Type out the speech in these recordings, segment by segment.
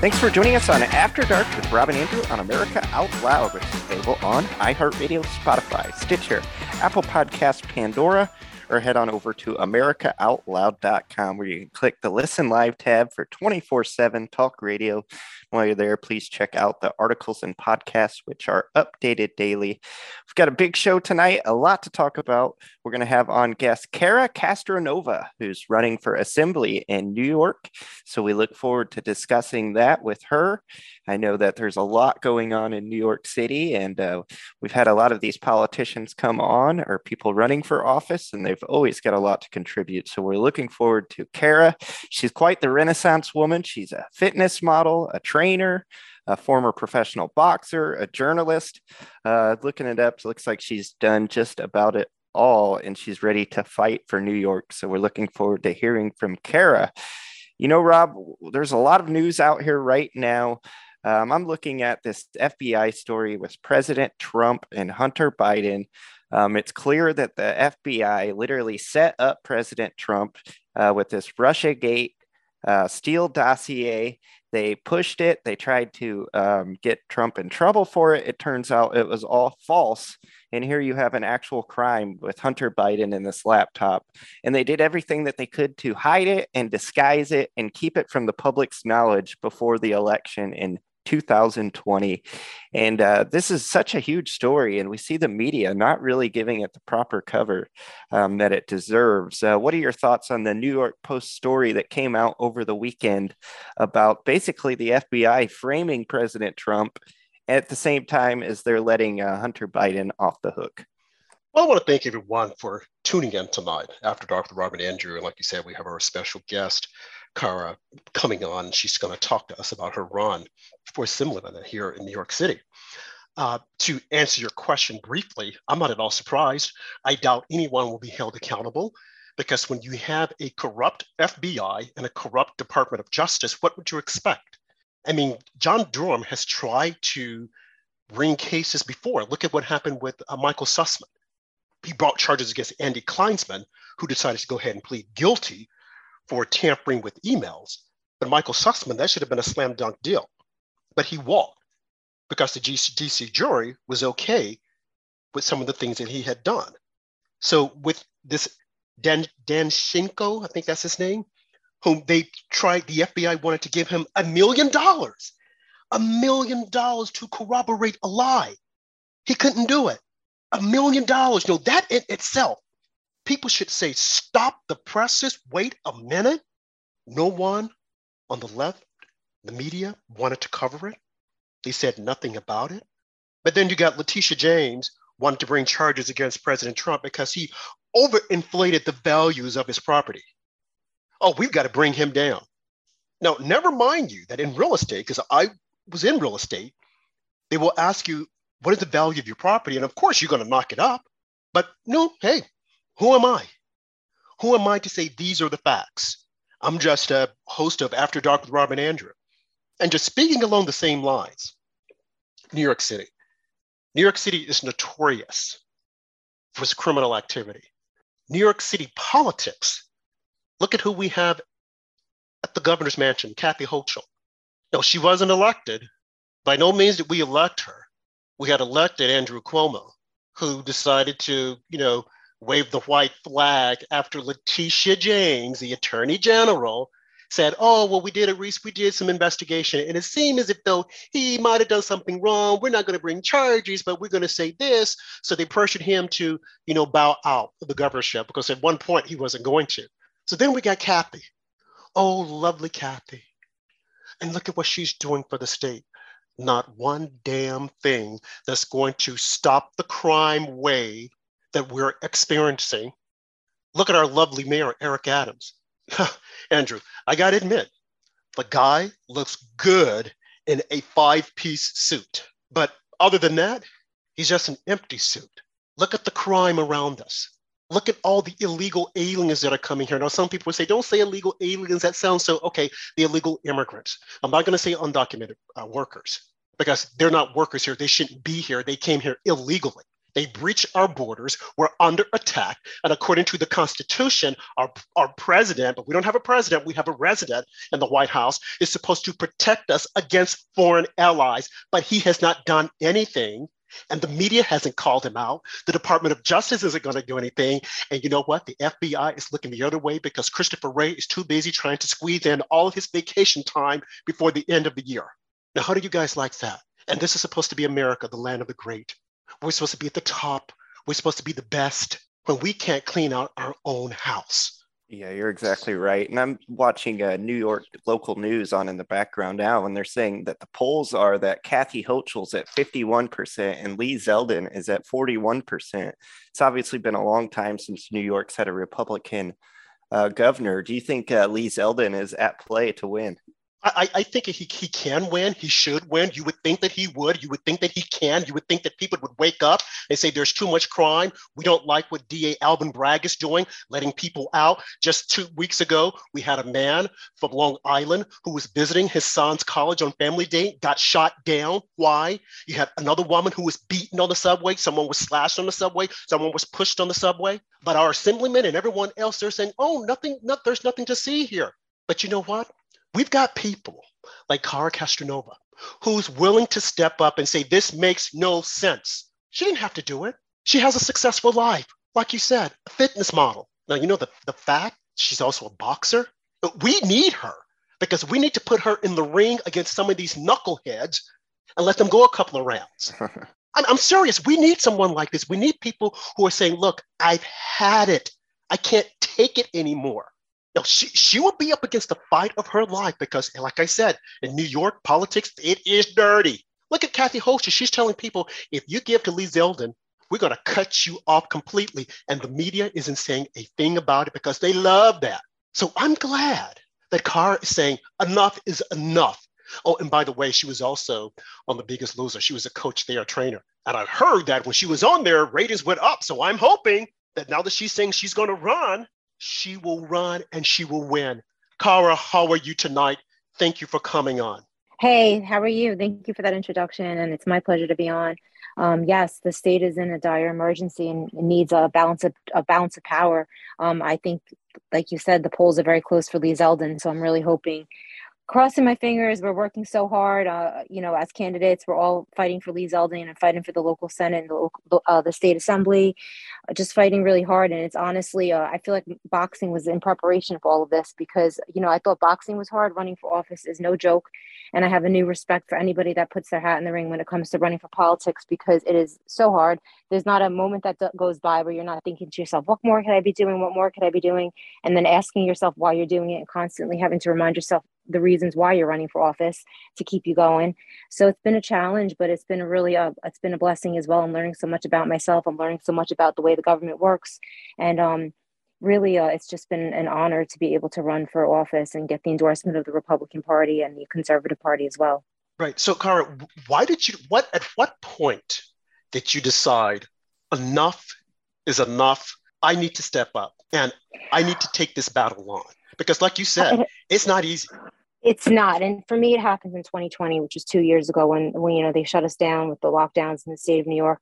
Thanks for joining us on After Dark with Robin Andrew on America Out Loud, which is available on iHeartRadio, Spotify, Stitcher, Apple Podcasts, Pandora, or head on over to AmericaOutLoud.com where you can click the Listen Live tab for 24/7 talk radio. While you're there, please check out the articles and podcasts, which are updated daily. We've got a big show tonight, a lot to talk about. We're going to have on guest Kara Castronova, who's running for Assembly in New York. So we look forward to discussing that with her. I know that there's a lot going on in New York City, and we've had a lot of these politicians come on or people running for office, and they've always got a lot to contribute. So we're looking forward to Kara. She's quite the Renaissance woman. She's a fitness model, a trainer, a former professional boxer, a journalist. Looking it up, looks like she's done just about it all, and she's ready to fight for New York. So we're looking forward to hearing from Kara. You know, Rob, there's a lot of news out here right now. I'm looking at this FBI story with President Trump and Hunter Biden. It's clear that the FBI literally set up President Trump with this Russiagate Steele dossier. They pushed it. They tried to get Trump in trouble for it. It turns out it was all false. And here you have an actual crime with Hunter Biden in this laptop. And they did everything that they could to hide it and disguise it and keep it from the public's knowledge before the election in 2020. And this is such a huge story. And we see the media not really giving it the proper cover that it deserves. What are your thoughts on the New York Post story that came out over the weekend about basically the FBI framing President Trump at the same time as they're letting Hunter Biden off the hook? Well, I want to thank everyone for tuning in tonight. After Dark with Robin Andrew. And like you said, we have our special guest, Kara, coming on. She's going to talk to us about her run for Assembly here in New York City. To answer your question briefly, I'm not at all surprised. I doubt anyone will be held accountable, because when you have a corrupt FBI and a corrupt Department of Justice, what would you expect? I mean, John Durham has tried to bring cases before. Look at what happened with Michael Sussmann. He brought charges against Andy Kleinsman, who decided to go ahead and plead guilty for tampering with emails. But Michael Sussmann, that should have been a slam dunk deal. But he walked because the DC jury was okay with some of the things that he had done. So with this Danchenko, I think that's his name, whom they tried, the FBI wanted to give him $1 million, $1 million to corroborate a lie. He couldn't do it. $1 million, no, that in itself. People should say, stop the presses, wait a minute. No one on the left, the media, wanted to cover it. They said nothing about it. But then you got Letitia James wanted to bring charges against President Trump because he overinflated the values of his property. Oh, we've got to bring him down. Now, never mind you that in real estate, because I was in real estate, they will ask you, what is the value of your property? And of course, you're going to knock it up. But no, hey. Who am I? Who am I to say these are the facts? I'm just a host of After Dark with Robin Andrew. And just speaking along the same lines, New York City. New York City is notorious for its criminal activity. New York City politics. Look at who we have at the governor's mansion, Kathy Hochul. No, she wasn't elected. By no means did we elect her. We had elected Andrew Cuomo, who decided to, waved the white flag after Letitia James, the attorney general, said, oh, well, we did some investigation. And it seemed as if though he might've done something wrong. We're not gonna bring charges, but we're gonna say this. So they pressured him to, bow out of the governorship because at one point he wasn't going to. So then we got Kathy. Oh, lovely Kathy. And look at what she's doing for the state. Not one damn thing that's going to stop the crime wave that we're experiencing. Look at our lovely mayor, Eric Adams. Andrew, I gotta admit, the guy looks good in a 5-piece suit. But other than that, he's just an empty suit. Look at the crime around us. Look at all the illegal aliens that are coming here. Now, some people say, don't say illegal aliens, that sounds so, okay, the illegal immigrants. I'm not gonna say undocumented workers because they're not workers here. They shouldn't be here. They came here illegally. They breach our borders. We're under attack. And according to the Constitution, our president, but we don't have a president, we have a resident in the White House, is supposed to protect us against foreign allies, but he has not done anything. And the media hasn't called him out. The Department of Justice isn't going to do anything. And you know what? The FBI is looking the other way because Christopher Wray is too busy trying to squeeze in all of his vacation time before the end of the year. Now, how do you guys like that? And this is supposed to be America, the land of the great. We're supposed to be at the top. We're supposed to be the best, but we can't clean out our own house. Yeah, you're exactly right. And I'm watching New York local news on in the background now, and they're saying that the polls are that Kathy Hochul's at 51% and Lee Zeldin is at 41%. It's obviously been a long time since New York's had a Republican governor. Do you think Lee Zeldin is at play to win? I think he can win. He should win. You would think that he would. You would think that he can. You would think that people would wake up and say there's too much crime. We don't like what DA Alvin Bragg is doing, letting people out. Just 2 weeks ago, we had a man from Long Island who was visiting his son's college on family day, got shot down. Why? You had another woman who was beaten on the subway. Someone was slashed on the subway. Someone was pushed on the subway. But our assemblymen and everyone else, they're saying, oh, nothing. No, there's nothing to see here. But you know what? We've got people like Kara Castronova, who's willing to step up and say, this makes no sense. She didn't have to do it. She has a successful life. Like you said, a fitness model. Now, you know, the fact she's also a boxer, but we need her because we need to put her in the ring against some of these knuckleheads and let them go a couple of rounds. I'm serious. We need someone like this. We need people who are saying, look, I've had it. I can't take it anymore. No, she will be up against the fight of her life because, like I said, in New York politics, it is dirty. Look at Kathy Hochul. She's telling people, if you give to Lee Zeldin, we're going to cut you off completely. And the media isn't saying a thing about it because they love that. So I'm glad that Kara is saying enough is enough. Oh, and by the way, she was also on The Biggest Loser. She was a coach there, a trainer. And I heard that when she was on there, ratings went up. So I'm hoping that now that she's saying she's going to run, she will run and she will win. Kara, how are you tonight? Thank you for coming on. Hey, how are you? Thank you for that introduction. And it's my pleasure to be on. Yes, the state is in a dire emergency and needs a balance of power. I think, like you said, the polls are very close for Lee Zeldin. So I'm really hoping, crossing my fingers, we're working so hard. As candidates, we're all fighting for Lee Zeldin and fighting for the local Senate and the state assembly, just fighting really hard. And it's honestly, I feel like boxing was in preparation for all of this because, you know, I thought boxing was hard. Running for office is no joke. And I have a new respect for anybody that puts their hat in the ring when it comes to running for politics because it is so hard. There's not a moment that goes by where you're not thinking to yourself, what more could I be doing? What more could I be doing? And then asking yourself why you're doing it and constantly having to remind yourself the reasons why you're running for office to keep you going. So it's been a challenge, but it's been a blessing as well. I'm learning so much about myself. I'm learning so much about the way the government works. And really, it's just been an honor to be able to run for office and get the endorsement of the Republican Party and the Conservative Party as well. Right. So Kara, at what point did you decide enough is enough? I need to step up and I need to take this battle on because like you said, it's not easy. It's not. And for me, it happened in 2020, which was 2 years ago when they shut us down with the lockdowns in the state of New York.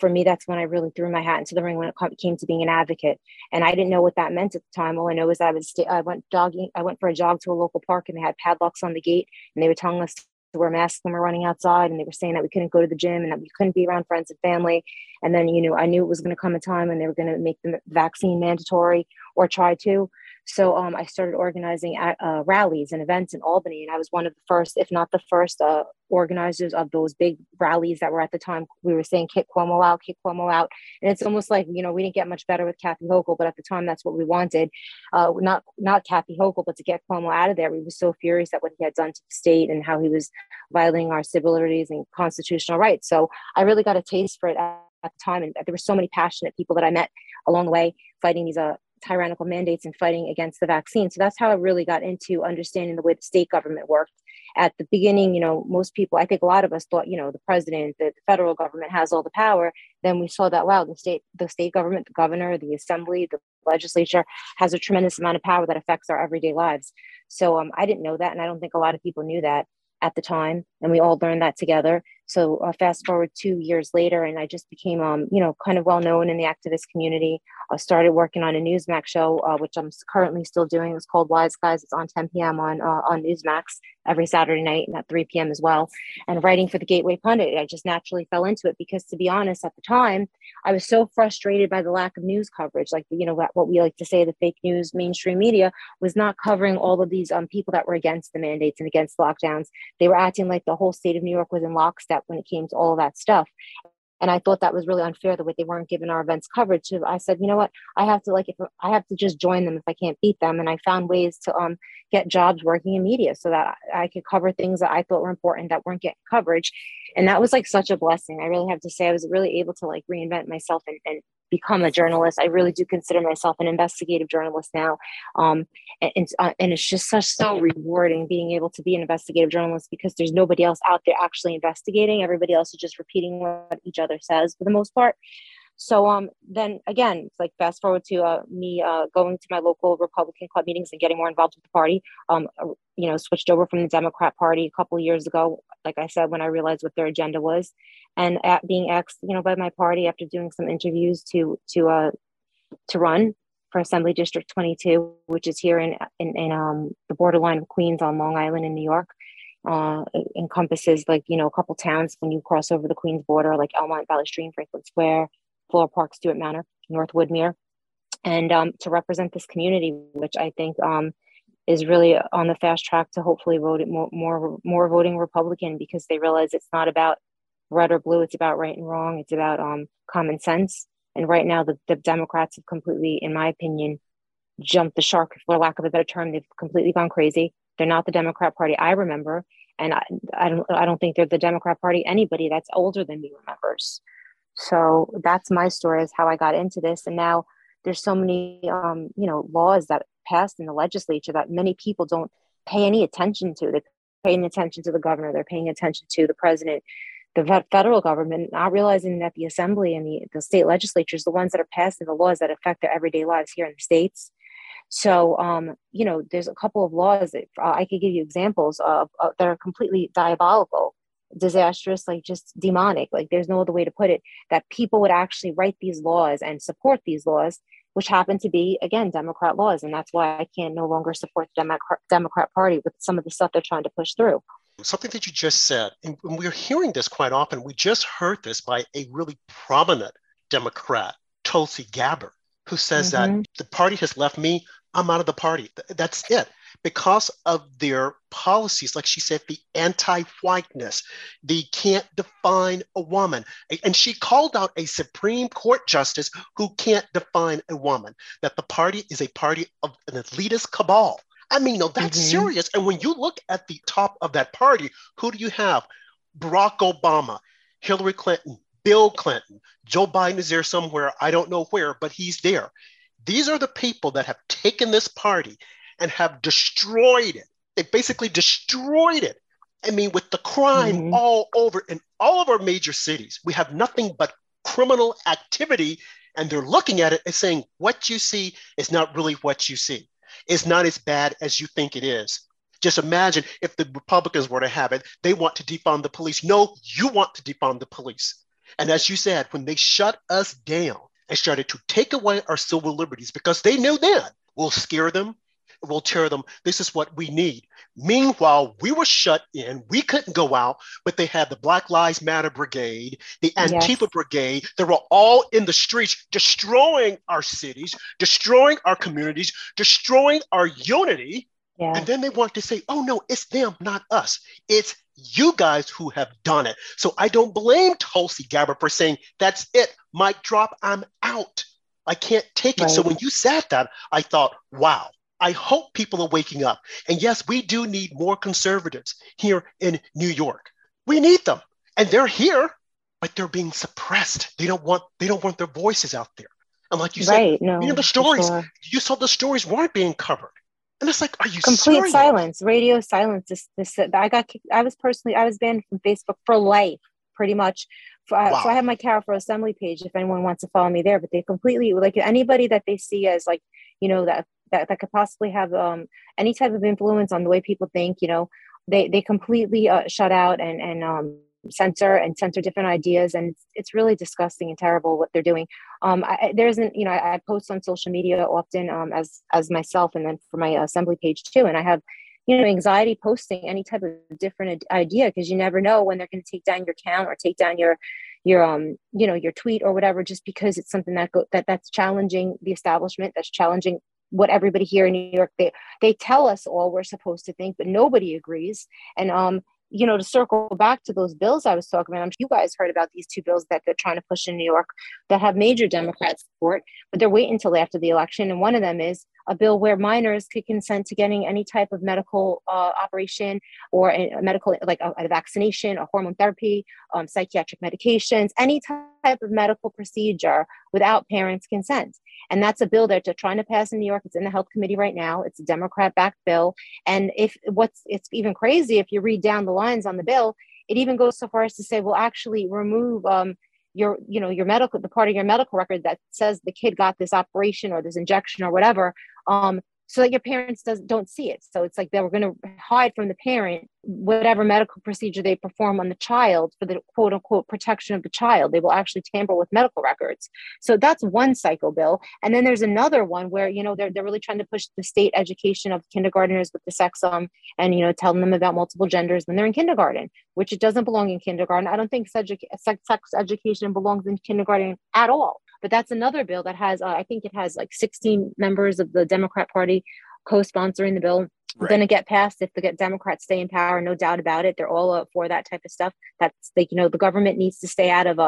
For me, that's when I really threw my hat into the ring when it came to being an advocate. And I didn't know what that meant at the time. All I know is I went for a jog to a local park and they had padlocks on the gate and they were telling us to wear masks when we're running outside. And they were saying that we couldn't go to the gym and that we couldn't be around friends and family. And then, I knew it was going to come a time when they were going to make the vaccine mandatory or try to. So I started organizing rallies and events in Albany, and I was one of the first, if not the first, organizers of those big rallies that were at the time. We were saying, kick Cuomo out. And it's almost like, we didn't get much better with Kathy Hochul, but at the time, that's what we wanted. Not Kathy Hochul, but to get Cuomo out of there. We were so furious at what he had done to the state and how he was violating our civil liberties and constitutional rights. So I really got a taste for it at the time. And there were so many passionate people that I met along the way fighting these tyrannical mandates and fighting against the vaccine. So that's how I really got into understanding the way the state government worked. At the beginning, most people, I think a lot of us thought, the president, the federal government has all the power. Then we saw that, wow, the state government, the governor, the assembly, the legislature has a tremendous amount of power that affects our everyday lives. So I didn't know that. And I don't think a lot of people knew that at the time. And we all learned that together. So fast forward 2 years later, and I just became, kind of well-known in the activist community. I started working on a Newsmax show, which I'm currently still doing. It's called Wise Guys. It's on 10 p.m. on Newsmax every Saturday night and at 3 p.m. as well. And writing for the Gateway Pundit, I just naturally fell into it because, to be honest, at the time, I was so frustrated by the lack of news coverage. Like, what we like to say, the fake news, mainstream media was not covering all of these people that were against the mandates and against lockdowns. They were acting like the whole state of New York was in lockstep when it came to all of that stuff. And I thought that was really unfair, the way they weren't giving our events coverage. So I said, you know what, I have to just join them if I can't beat them. And I found ways to get jobs working in media so that I could cover things that I thought were important that weren't getting coverage. And that was like such a blessing. I really have to say, I was really able to like reinvent myself and become a journalist. I really do consider myself an investigative journalist now. And it's just so rewarding being able to be an investigative journalist, because there's nobody else out there actually investigating. Everybody else is just repeating what each other says for the most part. So then again, it's like fast forward to me going to my local Republican club meetings and getting more involved with the party, switched over from the Democrat Party a couple of years ago, like I said, when I realized what their agenda was, and at being asked, by my party after doing some interviews to run for Assembly District 22, which is here in the borderline of Queens on Long Island in New York. It encompasses a couple towns when you cross over the Queens border, like Elmont, Valley Stream, Franklin Square, Floral Park, Stewart Manor, North Woodmere, and to represent this community, which I think is really on the fast track to hopefully vote more voting Republican, because they realize it's not about red or blue, it's about right and wrong, it's about common sense. And right now, the Democrats have completely, in my opinion, jumped the shark, for lack of a better term. They've completely gone crazy. They're not the Democrat Party I remember, and I don't think they're the Democrat Party anybody that's older than me remembers. So that's my story, is how I got into this. And now there's so many, laws that passed in the legislature that many people don't pay any attention to. They're paying attention to the governor. They're paying attention to the president, the federal government, not realizing that the assembly and the state legislatures, the ones that are passing the laws that affect their everyday lives here in the states. So, there's a couple of laws that I could give you examples of that are completely diabolical, disastrous, like just demonic, like there's no other way to put it, that people would actually write these laws and support these laws, which happen to be, again, Democrat laws. And that's why I can no longer support the Democrat Party with some of the stuff they're trying to push through. Something that you just said, and we're hearing this quite often, we just heard this by a really prominent Democrat, Tulsi Gabbard, who says that the party has left me, I'm out of the party. That's it. Because of their policies, like she said, the anti-whiteness, they can't define a woman. And she called out a Supreme Court justice who can't define a woman, that the party is a party of an elitist cabal. I mean, no, that's serious. And when you look at the top of that party, who do you have? Barack Obama, Hillary Clinton, Bill Clinton, Joe Biden is there somewhere. I don't know where, but he's there. These are the people that have taken this party and have destroyed it. They basically destroyed it. I mean, with the crime all over in all of our major cities, we have nothing but criminal activity, and they're looking at it and saying, what you see is not really what you see. It's not as bad as you think it is. Just imagine if the Republicans were to have it, they want to defund the police. No, you want to defund the police. And as you said, when they shut us down and started to take away our civil liberties, because they knew then, we'll scare them, we'll tear them. This is what we need. Meanwhile, we were shut in. We couldn't go out, but they had the Black Lives Matter Brigade, the Antifa Brigade. They were all in the streets destroying our cities, destroying our communities, destroying our unity. Yeah. And then they want to say, oh, no, it's them, not us. It's you guys who have done it. So I don't blame Tulsi Gabbard for saying, that's it, mic drop, I'm out. I can't take it. Right. So when you said that, I thought, wow. I hope people are waking up. And yes, we do need more conservatives here in New York. We need them. And they're here, but they're being suppressed. They don't want their voices out there. And like you said, the stories, you saw the stories weren't being covered. And it's like, are you serious? Complete silence, radio silence. I was banned from Facebook for life, pretty much. So I have my Kara for Assembly page if anyone wants to follow me there, but they completely, like anybody that they see as like, that could possibly have any type of influence on the way people think, they completely shut out and censor different ideas. And it's really disgusting and terrible what they're doing. There isn't, you know, I post on social media often as myself, and then for my Assembly page too. And I have, you know, anxiety posting any type of different idea, because you never know when they're going to take down your account or take down your you know, your tweet or whatever, just because it's something that's challenging the establishment, that's challenging what everybody here in New York, they tell us all we're supposed to think, but nobody agrees. And, you know, to circle back to those bills I was talking about, I'm sure you guys heard about these two bills that they're trying to push in New York that have major Democrat support, but they're waiting until after the election. And one of them is a bill where minors could consent to getting any type of medical operation or a medical, like a vaccination, a hormone therapy, psychiatric medications, any type of medical procedure without parents' consent. And that's a bill that they're trying to pass in New York. It's in the Health Committee right now. It's a Democrat-backed bill. And it's even crazy, if you read down the lines on the bill, it even goes so far as to say, well, actually remove your medical, the part of your medical record that says the kid got this operation or this injection or whatever, so that your parents don't see it. So it's like they were going to hide from the parent whatever medical procedure they perform on the child for the quote unquote protection of the child. They will actually tamper with medical records. So that's one psycho bill. And then there's another one where, you know, they're really trying to push the state education of kindergartners with the sex, and, you know, telling them about multiple genders when they're in kindergarten, which it doesn't belong in kindergarten. I don't think sex education belongs in kindergarten at all. But that's another bill that has, I think it has like 16 members of the Democrat Party co-sponsoring the bill. Right. Going to get passed if the Democrats stay in power, no doubt about it. They're all for that type of stuff. That's like, you know, the government needs to stay out of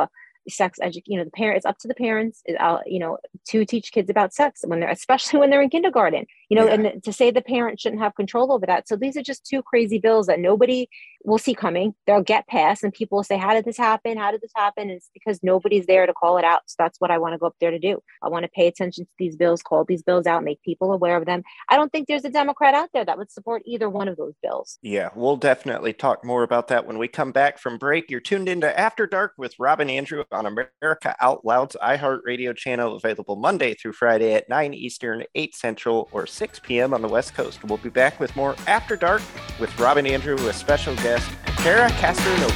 sex education. You know, the parents, it's up to the parents, you know, to teach kids about sex especially when they're in kindergarten, you know, and to say the parents shouldn't have control over that. So these are just two crazy bills that nobody will see coming. They'll get passed and people will say, how did this happen? How did this happen? And it's because nobody's there to call it out. So that's what I want to go up there to do. I want to pay attention to these bills, call these bills out, make people aware of them. I don't think there's a Democrat out there that would support either one of those bills. Yeah, we'll definitely talk more about that when we come back from break. You're tuned into After Dark with Robin Andrew on America Out Loud's iHeartRadio channel, available Monday through Friday at 9 Eastern, 8 Central, or 6 p.m. on the West Coast. We'll be back with more After Dark with Robin Andrew, with special guest Kara Castronova.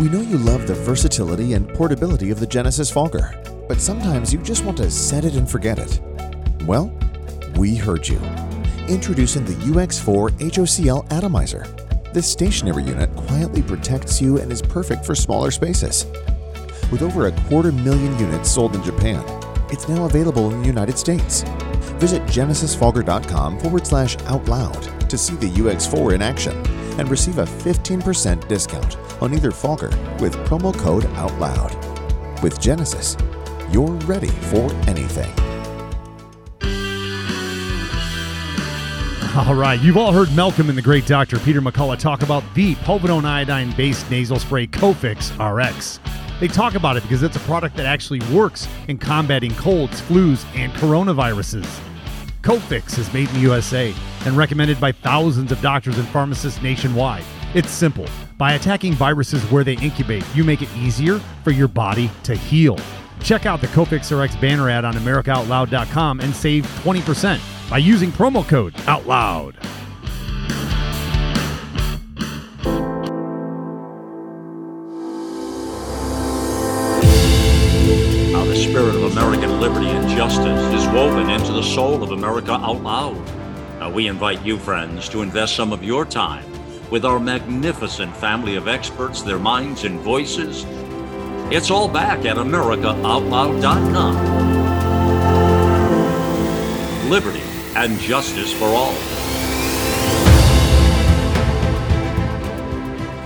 We know you love the versatility and portability of the Genesis Fogger, but sometimes you just want to set it and forget it. Well, we heard you. Introducing the UX4 HOCL Atomizer. This stationary unit quietly protects you and is perfect for smaller spaces. With over 250,000 units sold in Japan, it's now available in the United States. Visit genesisfogger.com/outloud to see the UX4 in action and receive a 15% discount on either Fogger with promo code OUTLOUD. With Genesis, you're ready for anything. All right, you've all heard Malcolm and the great Dr. Peter McCullough talk about the povidone iodine-based nasal spray Cofix RX. They talk about it because it's a product that actually works in combating colds, flus, and coronaviruses. Cofix is made in the USA and recommended by thousands of doctors and pharmacists nationwide. It's simple. By attacking viruses where they incubate, you make it easier for your body to heal. Check out the Cofix RX banner ad on AmericaOutLoud.com and save 20%. by using promo code OUTLOUD. How the spirit of American liberty and justice is woven into the soul of America Out Loud. Now we invite you, friends, to invest some of your time with our magnificent family of experts, their minds and voices. It's all back at AmericaOutLoud.com. Liberty and justice for all.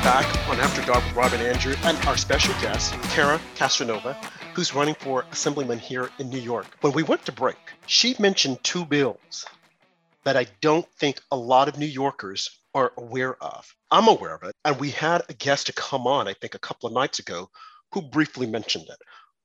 back on After Dark with Robin Andrew and our special guest, Kara Castronova, who's running for Assemblyman here in New York. When we went to break, she mentioned two bills that I don't think a lot of New Yorkers are aware of. I'm aware of it. And we had a guest to come on, I think, a couple of nights ago who briefly mentioned it.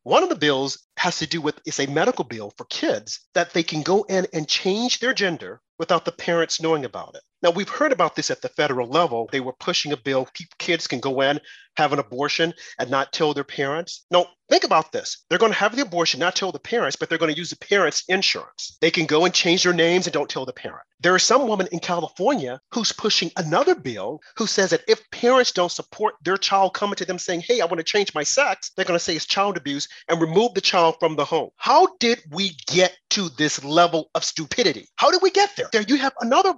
One of the bills has to do with, it's a medical bill for kids that they can go in and change their gender without the parents knowing about it. Now, we've heard about this at the federal level. They were pushing a bill. Kids can go in, have an abortion, and not tell their parents. Now, think about this. They're going to have the abortion, not tell the parents, but they're going to use the parents' insurance. They can go and change their names and don't tell the parent. There is some woman in California who's pushing another bill who says that if parents don't support their child coming to them saying, hey, I want to change my sex, they're going to say it's child abuse and remove the child from the home. How did we get to this level of stupidity? How did we get there? There you have another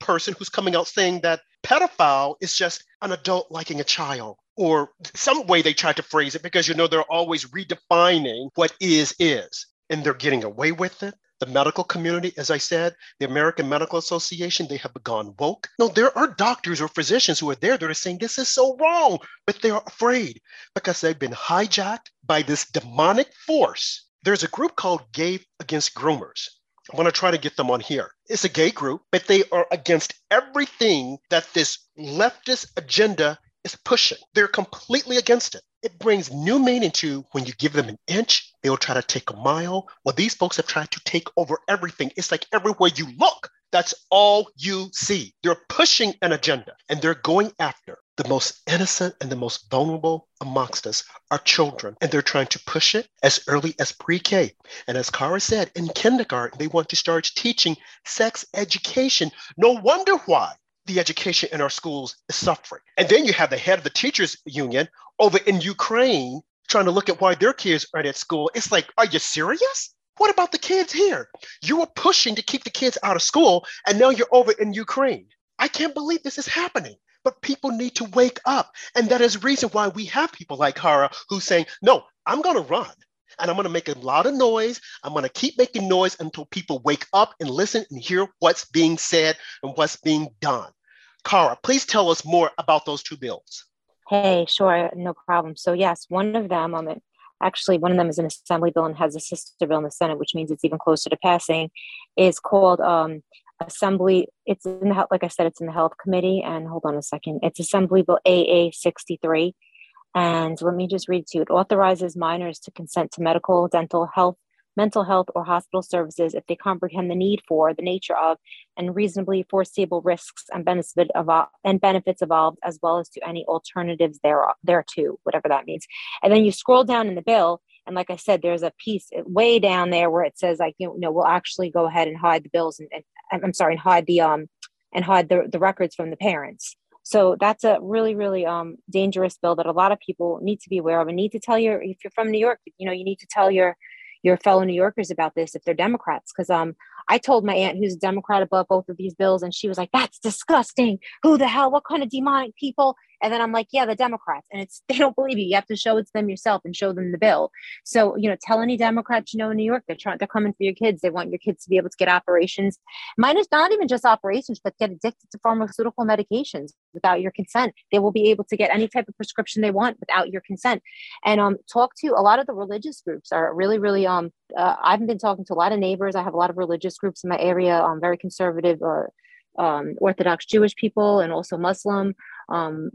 person who's coming out saying that pedophile is just an adult liking a child, or some way they try to phrase it, because, you know, they're always redefining what is, and they're getting away with it. The medical community, as I said, the American Medical Association, they have gone woke. No, there are doctors or physicians who are there that are saying this is so wrong, but they're afraid because they've been hijacked by this demonic force. There's a group called Gay Against Groomers. I'm going to try to get them on here. It's a gay group, but they are against everything that this leftist agenda is pushing. They're completely against it. It brings new meaning to when you give them an inch, they will try to take a mile. Well, these folks have tried to take over everything. It's like everywhere you look, that's all you see. They're pushing an agenda, and they're going after the most innocent and the most vulnerable amongst us, our children. And they're trying to push it as early as pre-K. And as Kara said, in kindergarten, they want to start teaching sex education. No wonder why the education in our schools is suffering. And then you have the head of the teachers union over in Ukraine trying to look at why their kids aren't at school. It's like, are you serious? What about the kids here? You were pushing to keep the kids out of school, and now you're over in Ukraine. I can't believe this is happening. But people need to wake up. And that is the reason why we have people like Kara who's saying, no, I'm going to run. And I'm going to make a lot of noise. I'm going to keep making noise until people wake up and listen and hear what's being said and what's being done. Kara, please tell us more about those two bills. Hey, sure. No problem. So yes, one of them, one of them is an assembly bill and has a sister bill in the Senate, which means it's even closer to passing, is called... Assembly, it's in the, like I said, it's in the Health Committee, and hold on a second, it's Assembly Bill AA63, and let me just read to you. It authorizes minors to consent to medical, dental, health, mental health, or hospital services if they comprehend the need for, the nature of, and reasonably foreseeable risks and benefits involved, as well as to any alternatives thereto, whatever that means. And then you scroll down in the bill, and like I said, there's a piece way down there where it says, like, you know, we'll actually go ahead and hide the bills and hide the records from the parents. So that's a really, really dangerous bill that a lot of people need to be aware of and need to tell your, if you're from New York, you know, you need to tell your fellow New Yorkers about this if they're Democrats. Because I told my aunt, who's a Democrat, about both of these bills, and she was like, that's disgusting. Who the hell, what kind of demonic people? And then I'm like, yeah, the Democrats. And it's, they don't believe you. You have to show it to them yourself and show them the bill. So, you know, tell any Democrats you know in New York, they're coming for your kids. They want your kids to be able to get operations, minus not even just operations, but get addicted to pharmaceutical medications without your consent. They will be able to get any type of prescription they want without your consent. And talk to a lot of the religious groups are really, really, I've been talking to a lot of neighbors. I have a lot of religious groups in my area, very conservative or Orthodox Jewish people, and also Muslim,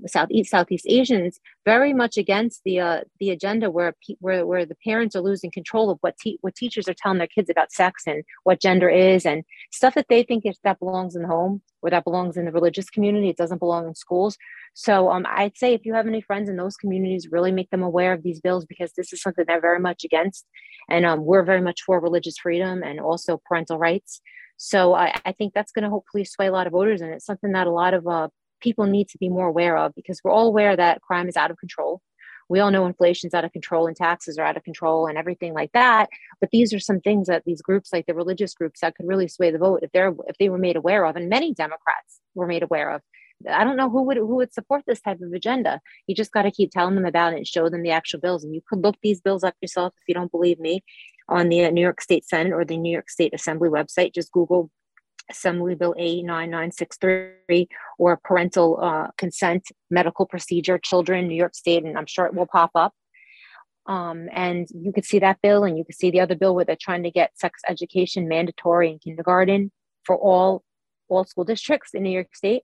Southeast Asians, very much against the agenda where the parents are losing control of what teachers are telling their kids about sex and what gender is and stuff that they think that belongs in the home or that belongs in the religious community. It doesn't belong in schools. So I'd say if you have any friends in those communities, really make them aware of these bills, because this is something they're very much against. And we're very much for religious freedom and also parental rights. So I think that's going to hopefully sway a lot of voters. And it's something that a lot of people need to be more aware of, because we're all aware that crime is out of control. We all know inflation's out of control and taxes are out of control and everything like that. But these are some things that these groups, like the religious groups, that could really sway the vote if they were made aware of. And many Democrats were made aware of. I don't know who would support this type of agenda. You just got to keep telling them about it and show them the actual bills. And you could look these bills up yourself if you don't believe me on the New York State Senate or the New York State Assembly website. Just Google Assembly Bill 89963 or parental consent medical procedure children New York State, and I'm sure it will pop up. And you could see that bill, and you could see the other bill where they're trying to get sex education mandatory in kindergarten for all school districts in New York State.